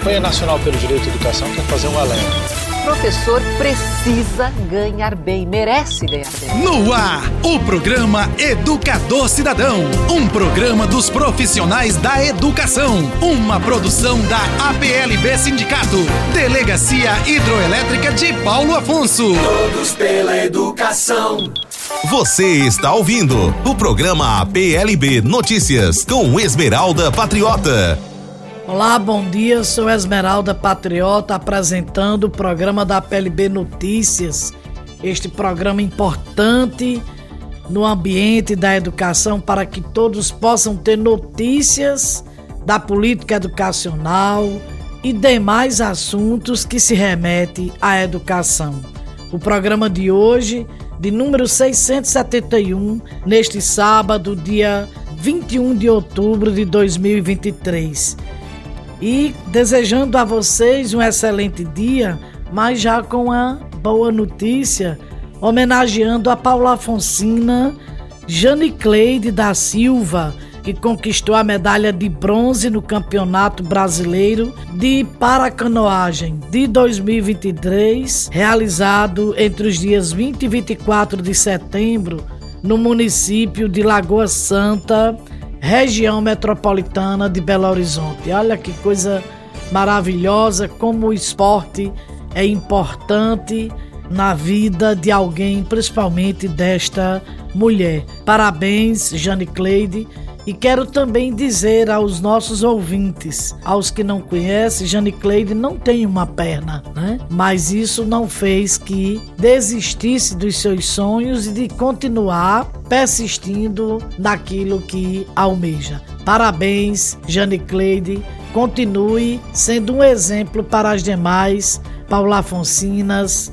Campanha Nacional pelo Direito à Educação quer fazer um alerta. Professor precisa ganhar bem, merece ganhar bem. No ar, o programa Educador Cidadão. Um programa dos profissionais da educação. Uma produção da APLB Sindicato. Delegacia Hidroelétrica de Paulo Afonso. Todos pela educação. Você está ouvindo o programa APLB Notícias com Esmeralda Patriota. Olá, bom dia, sou Esmeralda Patriota apresentando o programa da APLB Notícias. Este programa importante no ambiente da educação para que todos possam ter notícias da política educacional e demais assuntos que se remetem à educação. O programa de hoje, de número 671, neste sábado, dia 21 de outubro de 2023. E desejando a vocês um excelente dia, mas já com a boa notícia, homenageando a Paula Afonsina Jane Cleide da Silva, que conquistou a medalha de bronze no Campeonato Brasileiro de Paracanoagem de 2023, realizado entre os dias 20 e 24 de setembro, no município de Lagoa Santa, região metropolitana de Belo Horizonte. Olha que coisa maravilhosa, como o esporte é importante na vida de alguém, principalmente desta mulher. Parabéns, Jane Cleide. E quero também dizer aos nossos ouvintes, aos que não conhecem, Jane Cleide não tem uma perna, né? Mas isso não fez que desistisse dos seus sonhos e de continuar persistindo naquilo que almeja. Parabéns, Jane Cleide. Continue sendo um exemplo para as demais Paula Afonsinas,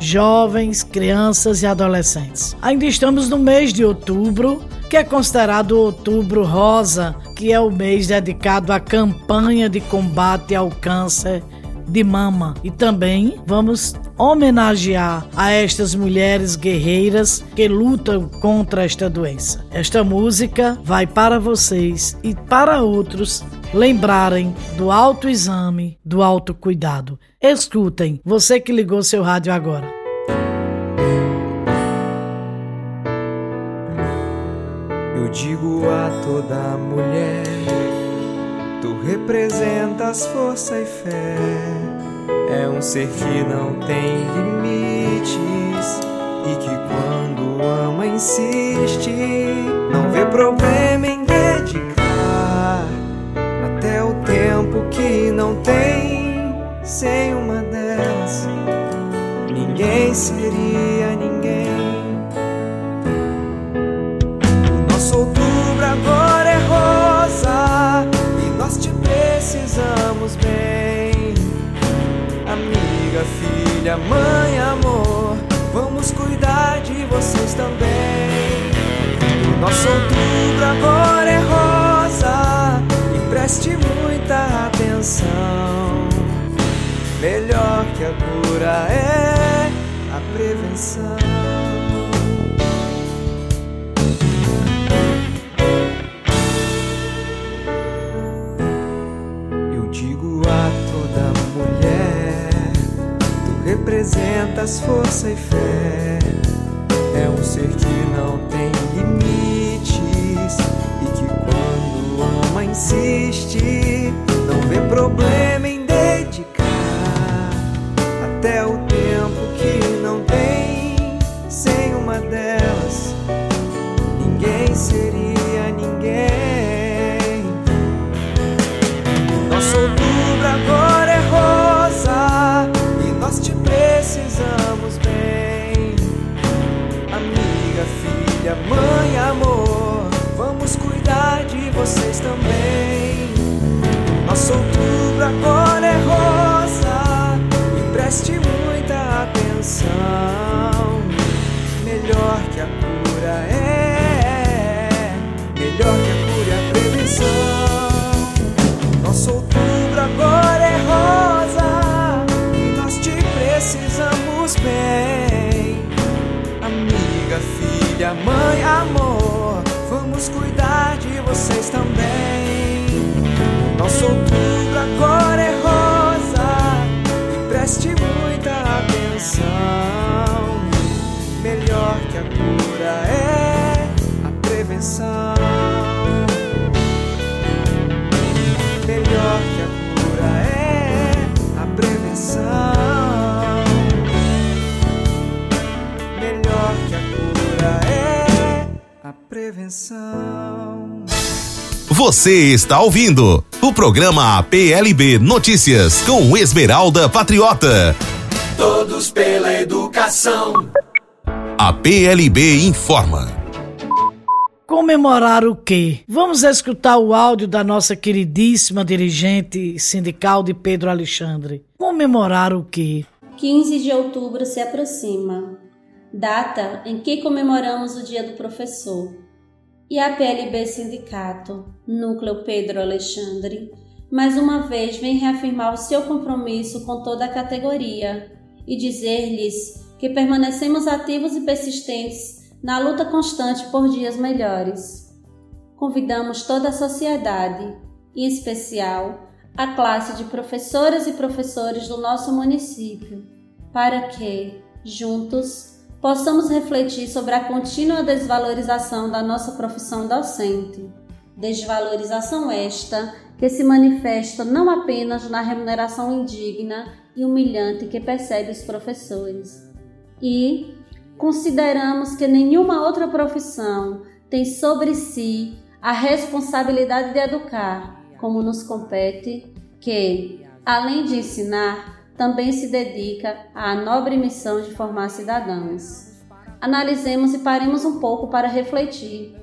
jovens, crianças e adolescentes. Ainda estamos no mês de outubro, que é considerado Outubro Rosa, que é o mês dedicado à campanha de combate ao câncer de mama. E também vamos homenagear a estas mulheres guerreiras que lutam contra esta doença. Esta música vai para vocês e para outros lembrarem do autoexame, do autocuidado. Escutem, você que ligou seu rádio agora. Eu digo a toda mulher, tu representas força e fé. É um ser que não tem limites e que quando ama insiste. Não vê problema em dedicar até o tempo que não tem. Sem uma delas, ninguém seria ninguém. Outubro agora é rosa e nós te precisamos bem. Amiga, filha, mãe, amor, vamos cuidar de vocês também. O nosso outubro agora é rosa e preste muita atenção. Melhor que a cura é a prevenção. Representas força e fé. É um ser que não tem limites e que quando ama insiste. Não vê problema em dedicar até o tempo que não tem. Sem uma delas, ninguém seria ninguém. Nosso outubro agora é rosa. Nós te precisamos bem. Amiga, filha, mãe, amor, vamos cuidar de vocês também. Nosso outubro agora é rosa e preste muita atenção. Melhor que a cura é, melhor que a cura é a prevenção. Nosso outubro agora é rosa. Precisamos bem. Amiga, filha, mãe, amor, vamos cuidar de vocês também. Nosso outubro agora é rosa. prevenção. Melhor que a cura é a prevenção. Melhor que a cura é a prevenção. Você está ouvindo o programa APLB Notícias com Esmeralda Patriota. Todos pela educação. A PLB informa. Comemorar o quê? Vamos escutar o áudio da nossa queridíssima dirigente sindical de Pedro Alexandre. Comemorar o quê? 15 de outubro se aproxima, data em que comemoramos o Dia do Professor. E a PLB Sindicato, Núcleo Pedro Alexandre, mais uma vez vem reafirmar o seu compromisso com toda a categoria e dizer-lhes que permanecemos ativos e persistentes na luta constante por dias melhores. Convidamos toda a sociedade, em especial a classe de professoras e professores do nosso município, para que, juntos, possamos refletir sobre a contínua desvalorização da nossa profissão docente. Desvalorização esta que se manifesta não apenas na remuneração indigna e humilhante que percebe os professores. E consideramos que nenhuma outra profissão tem sobre si a responsabilidade de educar, como nos compete, que, além de ensinar, também se dedica à nobre missão de formar cidadãos. Analisemos e paremos um pouco para refletir.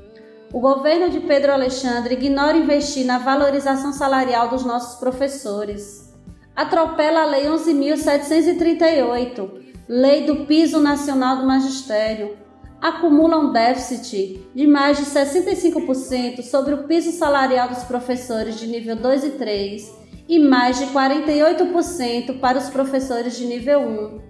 O governo de Pedro Alexandre ignora investir na valorização salarial dos nossos professores. Atropela a Lei 11.738, Lei do Piso Nacional do Magistério, acumula um déficit de mais de 65% sobre o piso salarial dos professores de nível 2 e 3 e mais de 48% para os professores de nível 1.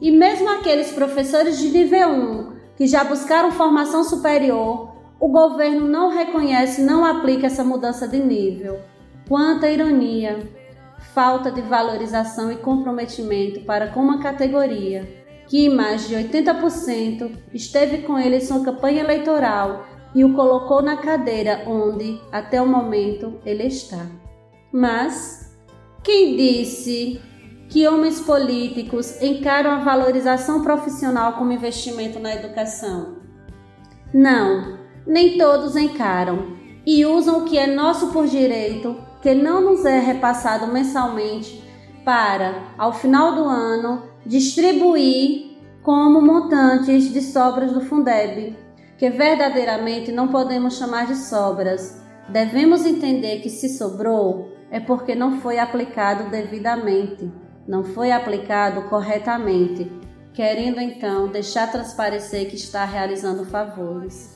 E mesmo aqueles professores de nível 1 que já buscaram formação superior, o governo não reconhece e não aplica essa mudança de nível. Quanta ironia! Falta de valorização e comprometimento para com uma categoria que, em mais de 80%, esteve com ele em sua campanha eleitoral e o colocou na cadeira onde, até o momento, ele está. Mas quem disse que homens políticos encaram a valorização profissional como investimento na educação? Não, nem todos encaram e usam o que é nosso por direito, que não nos é repassado mensalmente, para, ao final do ano, distribuir como montantes de sobras do Fundeb, que verdadeiramente não podemos chamar de sobras. Devemos entender que se sobrou é porque não foi aplicado devidamente, não foi aplicado corretamente, querendo então deixar transparecer que está realizando favores.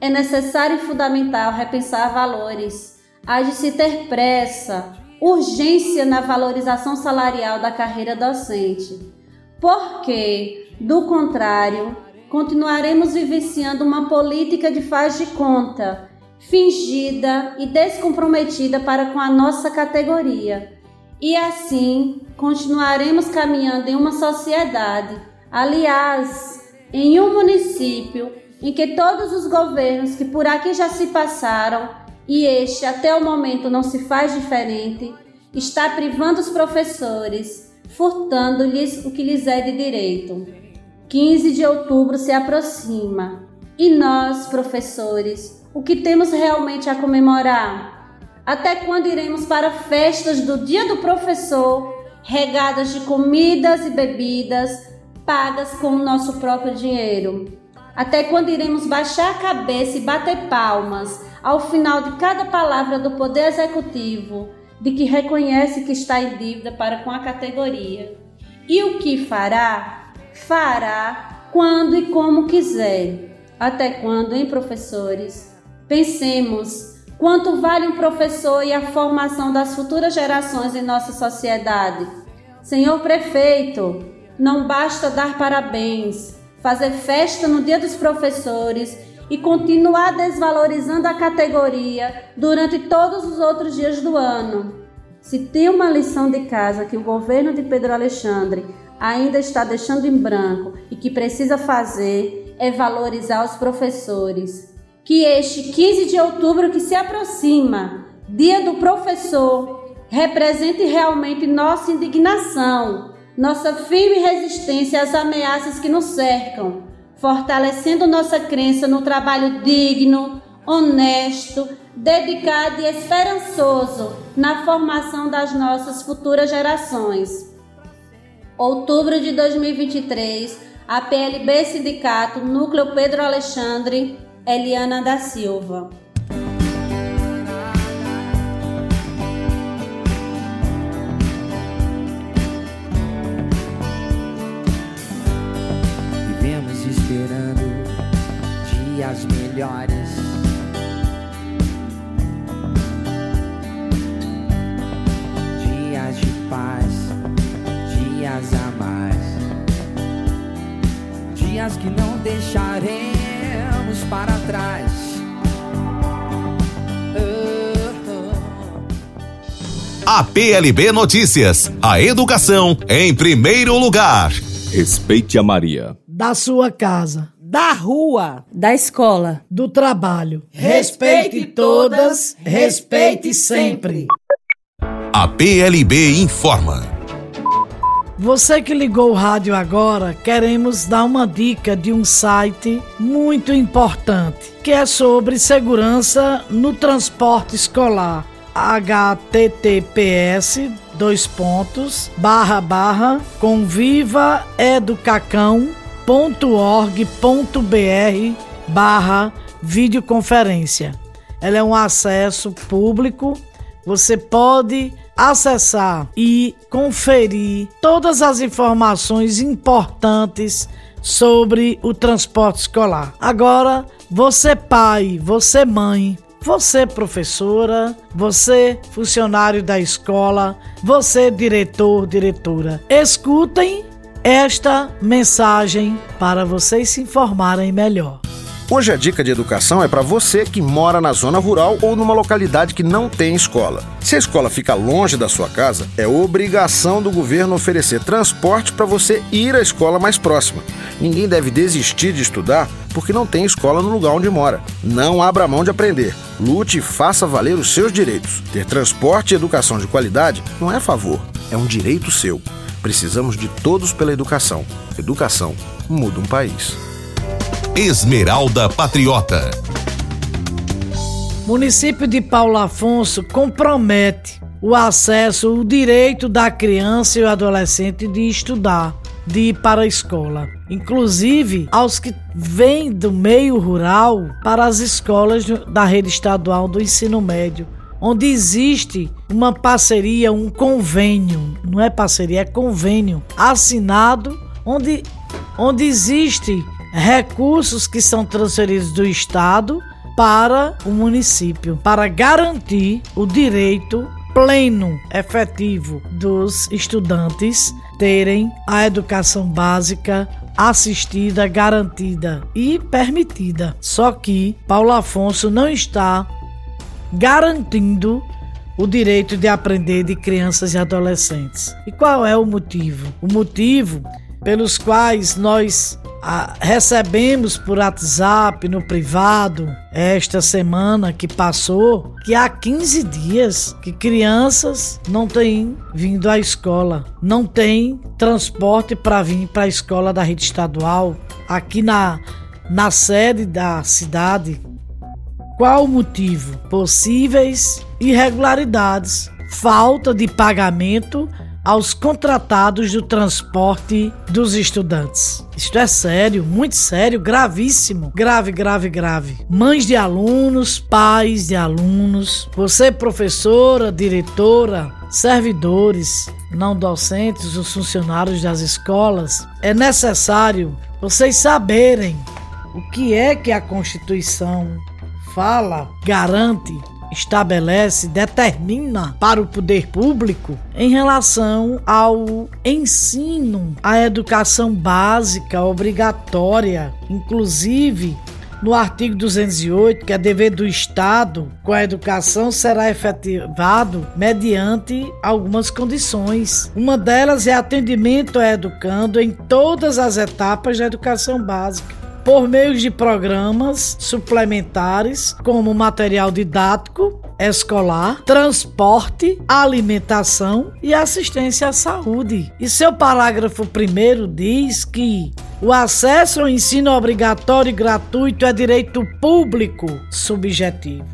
É necessário e fundamental repensar valores. Há de se ter pressa, urgência na valorização salarial da carreira docente, porque, do contrário, continuaremos vivenciando uma política de faz de conta, fingida e descomprometida para com a nossa categoria. E assim, continuaremos caminhando em uma sociedade, aliás, em um município em que todos os governos que por aqui já se passaram, e este, até o momento, não se faz diferente, está privando os professores, furtando-lhes o que lhes é de direito. 15 de outubro se aproxima. E nós, professores, o que temos realmente a comemorar? Até quando iremos para festas do Dia do Professor, regadas de comidas e bebidas, pagas com o nosso próprio dinheiro? Até quando iremos baixar a cabeça e bater palmas ao final de cada palavra do Poder Executivo, de que reconhece que está em dívida para com a categoria? E o que fará? Fará quando e como quiser. Até quando, hein, professores? Pensemos, quanto vale um professor e a formação das futuras gerações em nossa sociedade? Senhor prefeito, não basta dar parabéns, fazer festa no Dia dos Professores e continuar desvalorizando a categoria durante todos os outros dias do ano. Se tem uma lição de casa que o governo de Pedro Alexandre ainda está deixando em branco e que precisa fazer, é valorizar os professores. que este 15 de outubro que se aproxima, Dia do Professor, represente realmente nossa indignação, nossa firme resistência às ameaças que nos cercam, fortalecendo nossa crença no trabalho digno, honesto, dedicado e esperançoso na formação das nossas futuras gerações. Outubro de 2023, a PLB Sindicato, Núcleo Pedro Alexandre, Eliana da Silva. Vivemos esperando dias melhores. Dias de paz, dias a mais. Dias que não deixaremos para trás. APLB Notícias. A educação em primeiro lugar. Respeite a Maria. Da sua casa, da rua, da escola, do trabalho. Respeite todas, respeite sempre. A PLB informa. Você que ligou o rádio agora, queremos dar uma dica de um site muito importante, que é sobre segurança no transporte escolar. https://convivaeducacão.org.br/videoconferência. Ela é um acesso público. Você pode acessar e conferir todas as informações importantes sobre o transporte escolar. Agora, você pai, você mãe, você professora, você funcionário da escola, você diretor, diretora, escutem esta mensagem para vocês se informarem melhor. Hoje a dica de educação é para você que mora na zona rural ou numa localidade que não tem escola. Se a escola fica longe da sua casa, é obrigação do governo oferecer transporte para você ir à escola mais próxima. Ninguém deve desistir de estudar porque não tem escola no lugar onde mora. Não abra mão de aprender. Lute e faça valer os seus direitos. Ter transporte e educação de qualidade não é favor, é um direito seu. Precisamos de todos pela educação. Educação muda um país. Esmeralda Patriota. Município de Paulo Afonso compromete o acesso, o direito da criança e o adolescente de estudar, de ir para a escola, inclusive aos que vêm do meio rural para as escolas da rede estadual do ensino médio, onde existe uma parceria, um convênio, não é parceria, é convênio assinado, onde existe recursos que são transferidos do Estado para o município, para garantir o direito pleno, efetivo dos estudantes terem a educação básica assistida, garantida e permitida. Só que Paulo Afonso não está garantindo o direito de aprender de crianças e adolescentes. E qual é o motivo? O motivo pelos quais nós recebemos por WhatsApp no privado esta semana que passou, que há 15 dias que crianças não têm vindo à escola, não tem transporte para vir para a escola da rede estadual aqui na sede da cidade. Qual o motivo? Possíveis irregularidades, falta de pagamento aos contratados do transporte dos estudantes. Isto é sério, muito sério, gravíssimo. Grave, grave, grave. Mães de alunos, pais de alunos, você professora, diretora, servidores, não docentes, os funcionários das escolas, é necessário vocês saberem o que é que a Constituição fala, garante, estabelece, determina para o poder público em relação ao ensino, à educação básica obrigatória, inclusive no artigo 208, que é dever do Estado com a educação será efetivado mediante algumas condições. Uma delas é atendimento ao educando em todas as etapas da educação básica. por meio de programas suplementares como material didático, escolar, transporte, alimentação e assistência à saúde. E seu parágrafo 1º diz que o acesso ao ensino obrigatório e gratuito é direito público subjetivo,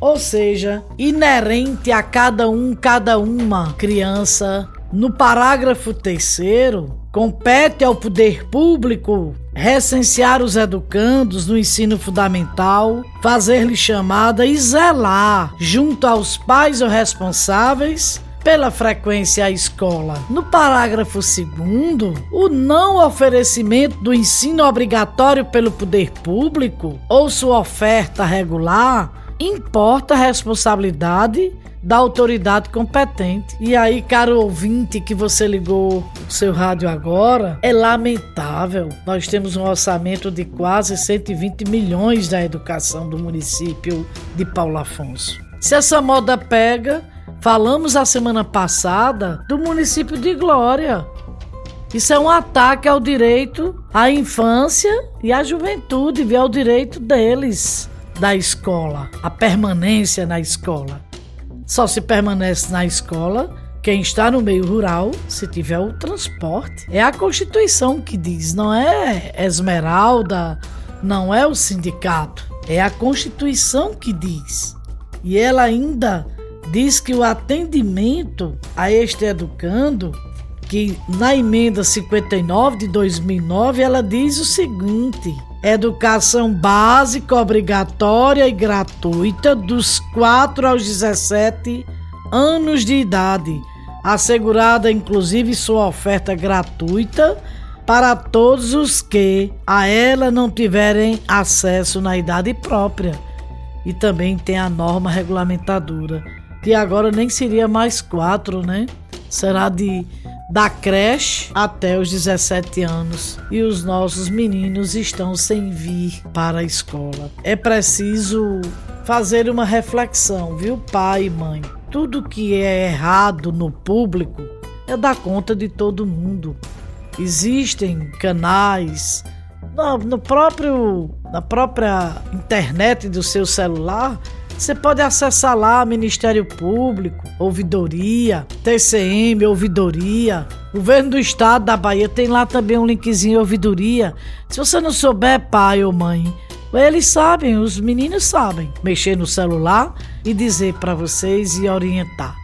ou seja, inerente a cada uma criança. No parágrafo 3º, compete ao poder público recensear os educandos no ensino fundamental, fazer-lhe chamada e zelar, junto aos pais ou responsáveis, pela frequência à escola. No parágrafo 2º, o não oferecimento do ensino obrigatório pelo poder público ou sua oferta regular importa a responsabilidade da autoridade competente. E aí, caro ouvinte que você ligou o seu rádio agora, é lamentável. Nós temos um orçamento de quase 120 milhões da educação do município de Paulo Afonso. Se essa moda pega, falamos a semana passada do município de Glória. Isso é um ataque ao direito à infância e à juventude, e ao direito deles da escola, a permanência na escola. Só se permanece na escola quem está no meio rural, se tiver o transporte. É a Constituição que diz, não é Esmeralda, não é o sindicato. É a Constituição que diz. E ela ainda diz que o atendimento a este educando, que na emenda 59 de 2009, ela diz o seguinte: educação básica, obrigatória e gratuita dos 4 aos 17 anos de idade, assegurada inclusive sua oferta gratuita para todos os que a ela não tiverem acesso na idade própria. E também tem a norma regulamentadora, que agora nem seria mais 4, né? Será da creche até os 17 anos, e os nossos meninos estão sem vir para a escola. É preciso fazer uma reflexão, viu, pai e mãe? Tudo que é errado no público é da conta de todo mundo. Existem canais na própria internet do seu celular. Você pode acessar lá Ministério Público, Ouvidoria, TCM, Ouvidoria. Governo do Estado da Bahia tem lá também um linkzinho, Ouvidoria. Se você não souber, pai ou mãe, eles sabem, os meninos sabem, mexer no celular e dizer para vocês e orientar.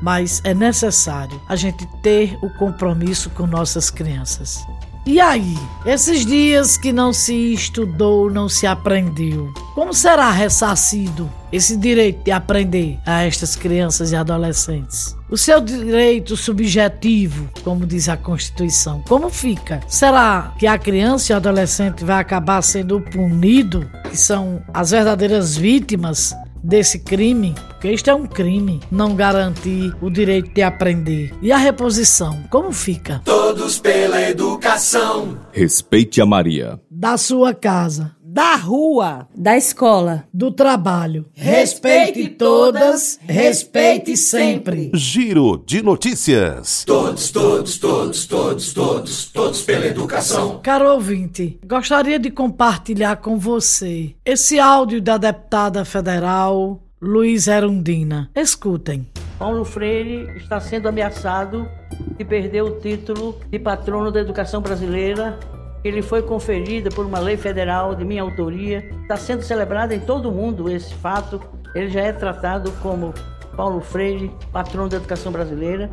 Mas é necessário a gente ter o compromisso com nossas crianças. E aí, esses dias que não se estudou, não se aprendeu, como será ressarcido esse direito de aprender a estas crianças e adolescentes? O seu direito subjetivo, como diz a Constituição, como fica? Será que a criança e o adolescente vai acabar sendo punido, que são as verdadeiras vítimas desse crime? Porque isto é um crime, não garantir o direito de aprender. E a reposição, como fica? Todos pela educação. Respeite a Maria. Da sua casa. Da rua. Da escola. Do trabalho. Respeite todas, respeite sempre. Giro de notícias. Todos pela educação. Caro ouvinte, gostaria de compartilhar com você esse áudio da deputada federal Luiza Erundina. Escutem. Paulo Freire está sendo ameaçado de perder o título de patrono da educação brasileira, que lhe foi conferida por uma lei federal de minha autoria. Está sendo celebrado em todo o mundo esse fato. Ele já é tratado como Paulo Freire, patrono da educação brasileira.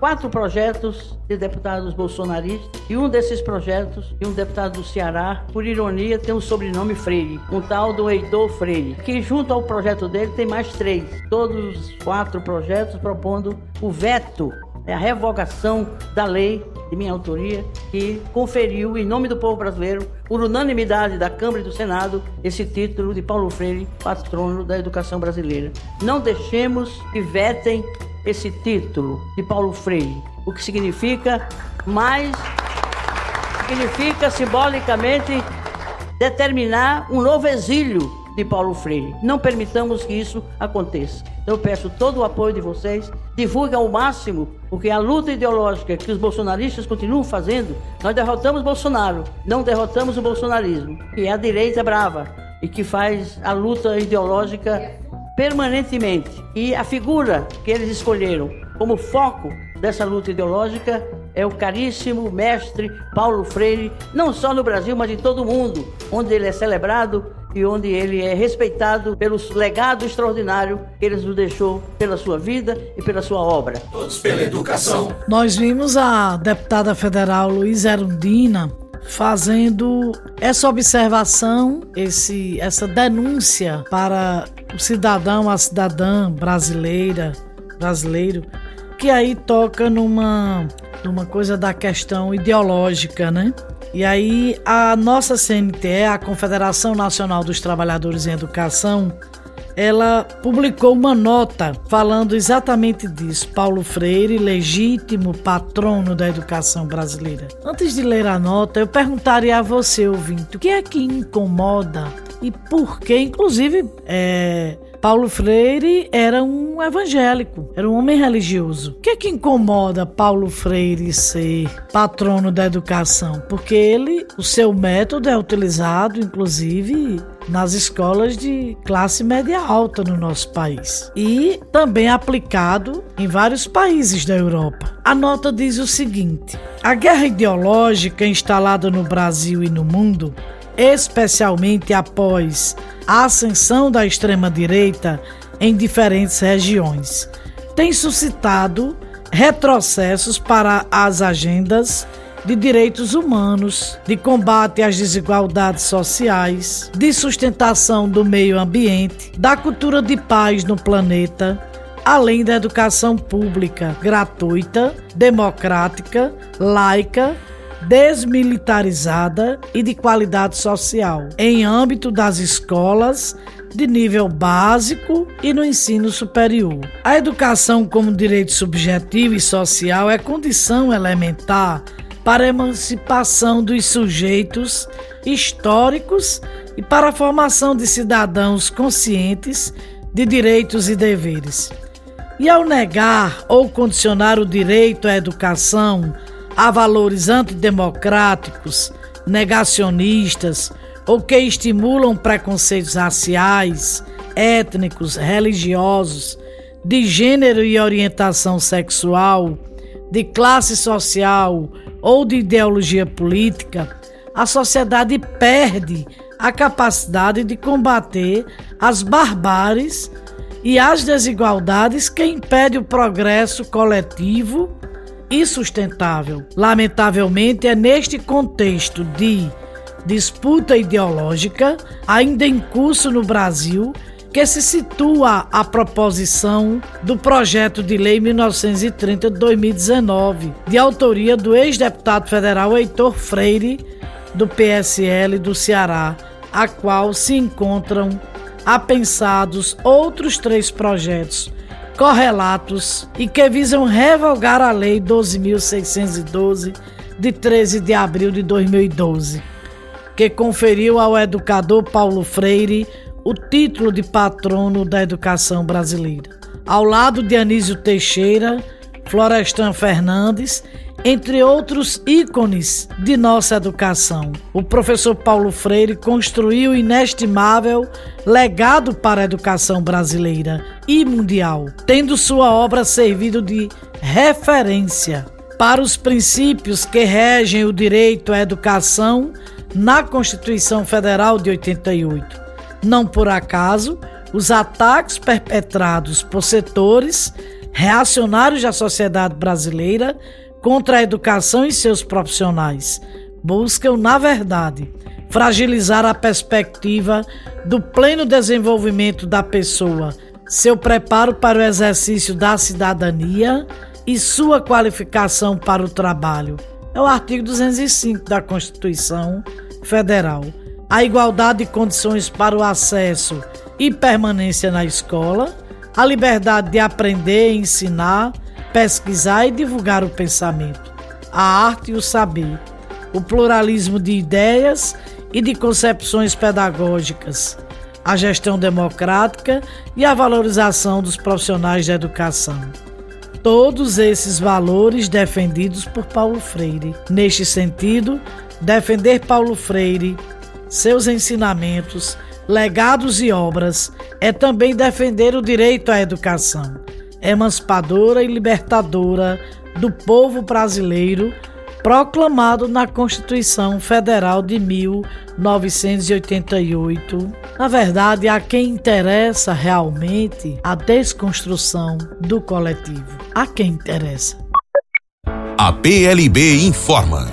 4 projetos de deputados bolsonaristas, e um desses projetos, de um deputado do Ceará, por ironia, tem o sobrenome Freire, um tal do Heitor Freire, que junto ao projeto dele tem mais 3, todos os 4 projetos propondo o veto, a revogação da lei de minha autoria, que conferiu, em nome do povo brasileiro, por unanimidade da Câmara e do Senado, esse título de Paulo Freire, patrono da educação brasileira. Não deixemos que vetem esse título de Paulo Freire, o que significa simbolicamente determinar um novo exílio de Paulo Freire. Não permitamos que isso aconteça. Então, eu peço todo o apoio de vocês, divulguem ao máximo, porque a luta ideológica que os bolsonaristas continuam fazendo, nós derrotamos Bolsonaro, não derrotamos o bolsonarismo, que é a direita brava e que faz a luta ideológica permanentemente. E a figura que eles escolheram como foco dessa luta ideológica é o caríssimo mestre Paulo Freire, não só no Brasil, mas em todo o mundo, onde ele é celebrado e onde ele é respeitado pelo legado extraordinário que ele nos deixou pela sua vida e pela sua obra. Todos pela educação. Nós vimos a deputada federal Luiza Erundina fazendo essa observação, essa denúncia para o cidadão, a cidadã brasileiro, que aí toca numa coisa da questão ideológica, né? E aí a nossa CNTE, a Confederação Nacional dos Trabalhadores em Educação, ela publicou uma nota falando exatamente disso. Paulo Freire, legítimo patrono da educação brasileira. Antes de ler a nota, eu perguntaria a você, ouvinte, o que é que incomoda e por que, inclusive, Paulo Freire era um evangélico, era um homem religioso. O que é que incomoda Paulo Freire ser patrono da educação? Porque o seu método é utilizado, inclusive, nas escolas de classe média alta no nosso país e também aplicado em vários países da Europa. A nota diz o seguinte: a guerra ideológica instalada no Brasil e no mundo, especialmente após a ascensão da extrema-direita em diferentes regiões, tem suscitado retrocessos para as agendas de direitos humanos, de combate às desigualdades sociais, de sustentação do meio ambiente, da cultura de paz no planeta, além da educação pública gratuita, democrática, laica, desmilitarizada e de qualidade social, em âmbito das escolas de nível básico e no ensino superior. A educação como direito subjetivo e social é condição elementar para a emancipação dos sujeitos históricos e para a formação de cidadãos conscientes de direitos e deveres. E ao negar ou condicionar o direito à educação a valores antidemocráticos, negacionistas ou que estimulam preconceitos raciais, étnicos, religiosos, de gênero e orientação sexual, de classe social ou de ideologia política, a sociedade perde a capacidade de combater as barbáries e as desigualdades que impedem o progresso coletivo e sustentável. Lamentavelmente, é neste contexto de disputa ideológica, ainda em curso no Brasil, que se situa a proposição do projeto de lei 1930 de 2019, de autoria do ex-deputado federal Heitor Freire, do PSL do Ceará, a qual se encontram apensados outros 3 projetos correlatos e que visam revogar a Lei 12.612, de 13 de abril de 2012, que conferiu ao educador Paulo Freire o título de patrono da educação brasileira, ao lado de Anísio Teixeira, Florestan Fernandes, entre outros ícones de nossa educação. O professor Paulo Freire construiu inestimável legado para a educação brasileira e mundial, tendo sua obra servido de referência para os princípios que regem o direito à educação na Constituição Federal de 88. Não por acaso, os ataques perpetrados por setores reacionários da sociedade brasileira contra a educação e seus profissionais buscam, na verdade, fragilizar a perspectiva do pleno desenvolvimento da pessoa, seu preparo para o exercício da cidadania e sua qualificação para o trabalho. É o artigo 205 da Constituição Federal. A igualdade de condições para o acesso e permanência na escola, a liberdade de aprender, ensinar, pesquisar e divulgar o pensamento, a arte e o saber, o pluralismo de ideias e de concepções pedagógicas, a gestão democrática e a valorização dos profissionais da educação. Todos esses valores defendidos por Paulo Freire. Neste sentido, defender Paulo Freire, seus ensinamentos, legados e obras é também defender o direito à educação, emancipadora e libertadora do povo brasileiro, proclamado na Constituição Federal de 1988. Na verdade, a quem interessa realmente a desconstrução do coletivo. A quem interessa. A PLB informa.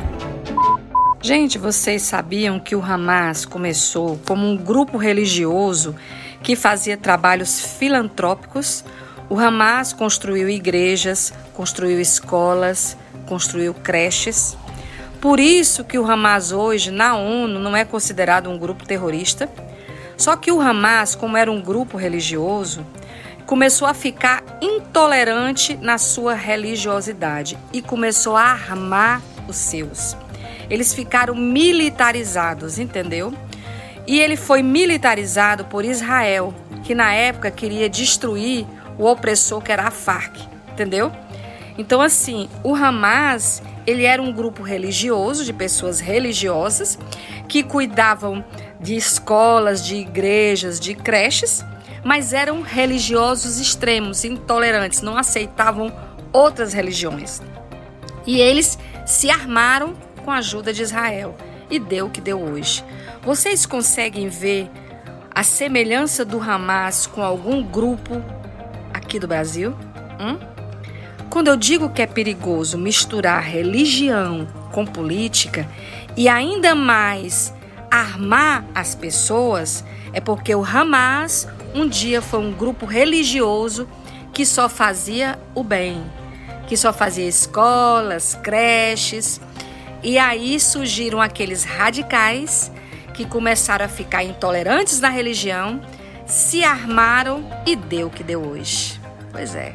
Gente, vocês sabiam que o Hamas começou como um grupo religioso que fazia trabalhos filantrópicos? O Hamas construiu igrejas, construiu escolas, construiu creches. Por isso que o Hamas hoje, na ONU, não é considerado um grupo terrorista. Só que o Hamas, como era um grupo religioso, começou a ficar intolerante na sua religiosidade e começou a armar os seus. Eles ficaram militarizados, entendeu? E ele foi militarizado por Israel, que na época queria destruir o opressor que era a FARC, entendeu? Então, assim, o Hamas, ele era um grupo religioso, de pessoas religiosas, que cuidavam de escolas, de igrejas, de creches, mas eram religiosos extremos, intolerantes, não aceitavam outras religiões. E eles se armaram com a ajuda de Israel, e deu o que deu hoje. Vocês conseguem ver a semelhança do Hamas com algum grupo aqui do Brasil? Quando eu digo que é perigoso misturar religião com política e ainda mais armar as pessoas, é porque o Hamas um dia foi um grupo religioso que só fazia o bem, que só fazia escolas, creches, e aí surgiram aqueles radicais que começaram a ficar intolerantes na religião, se armaram e deu o que deu hoje. Pois é.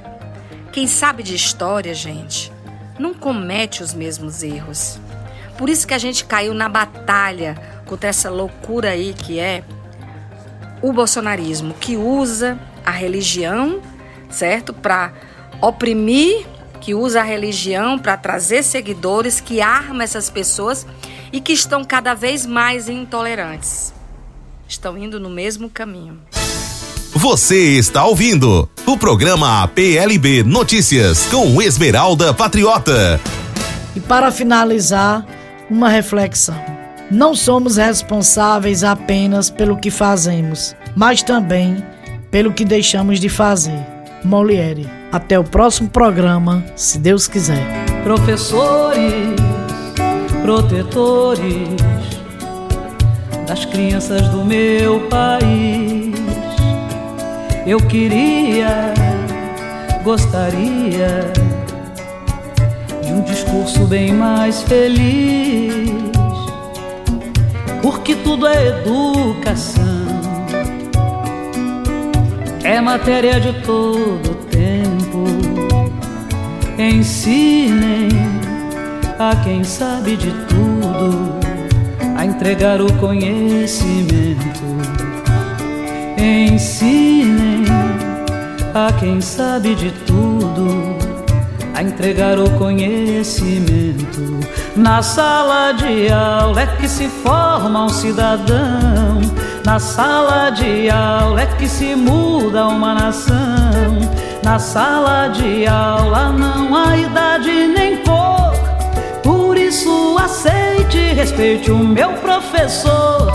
Quem sabe de história, gente, não comete os mesmos erros. Por isso que a gente caiu na batalha contra essa loucura aí que é o bolsonarismo, que usa a religião, certo? Para oprimir, que usa a religião para trazer seguidores, que arma essas pessoas e que estão cada vez mais intolerantes. Estão indo no mesmo caminho. Você está ouvindo o programa APLB Notícias com Esmeralda Patriota. E para finalizar, uma reflexão. Não somos responsáveis apenas pelo que fazemos, mas também pelo que deixamos de fazer. Molière. Até o próximo programa, se Deus quiser. Professores, protetores das crianças do meu país, eu queria, gostaria de um discurso bem mais feliz, porque tudo é educação, é matéria de todo tempo. Ensinem a quem sabe de tudo a entregar o conhecimento. Ensinem a quem sabe de tudo a entregar o conhecimento. Na sala de aula é que se forma um cidadão, na sala de aula é que se muda uma nação. Na sala de aula não há idade nem cor, por isso aceite e respeite o meu professor.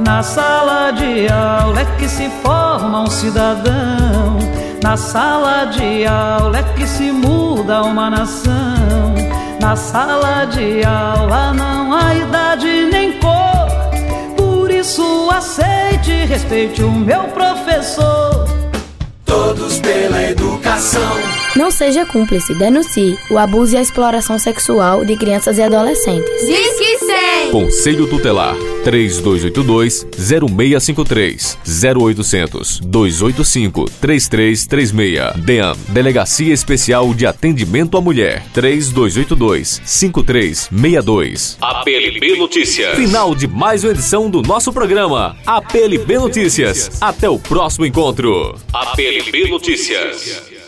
Na sala de aula é que se forma um cidadão, na sala de aula é que se muda uma nação. Na sala de aula não há idade nem cor, por isso aceite e respeite o meu professor. Todos pela educação. Não seja cúmplice, denuncie o abuso e a exploração sexual de crianças e adolescentes. Diz que sim! Conselho Tutelar 3282-0653, 0800-285-3336. DEAM, Delegacia Especial de Atendimento à Mulher, 3282-5362. APLB Notícias. Final de mais uma edição do nosso programa APLB Notícias. Até o próximo encontro. APLB Notícias.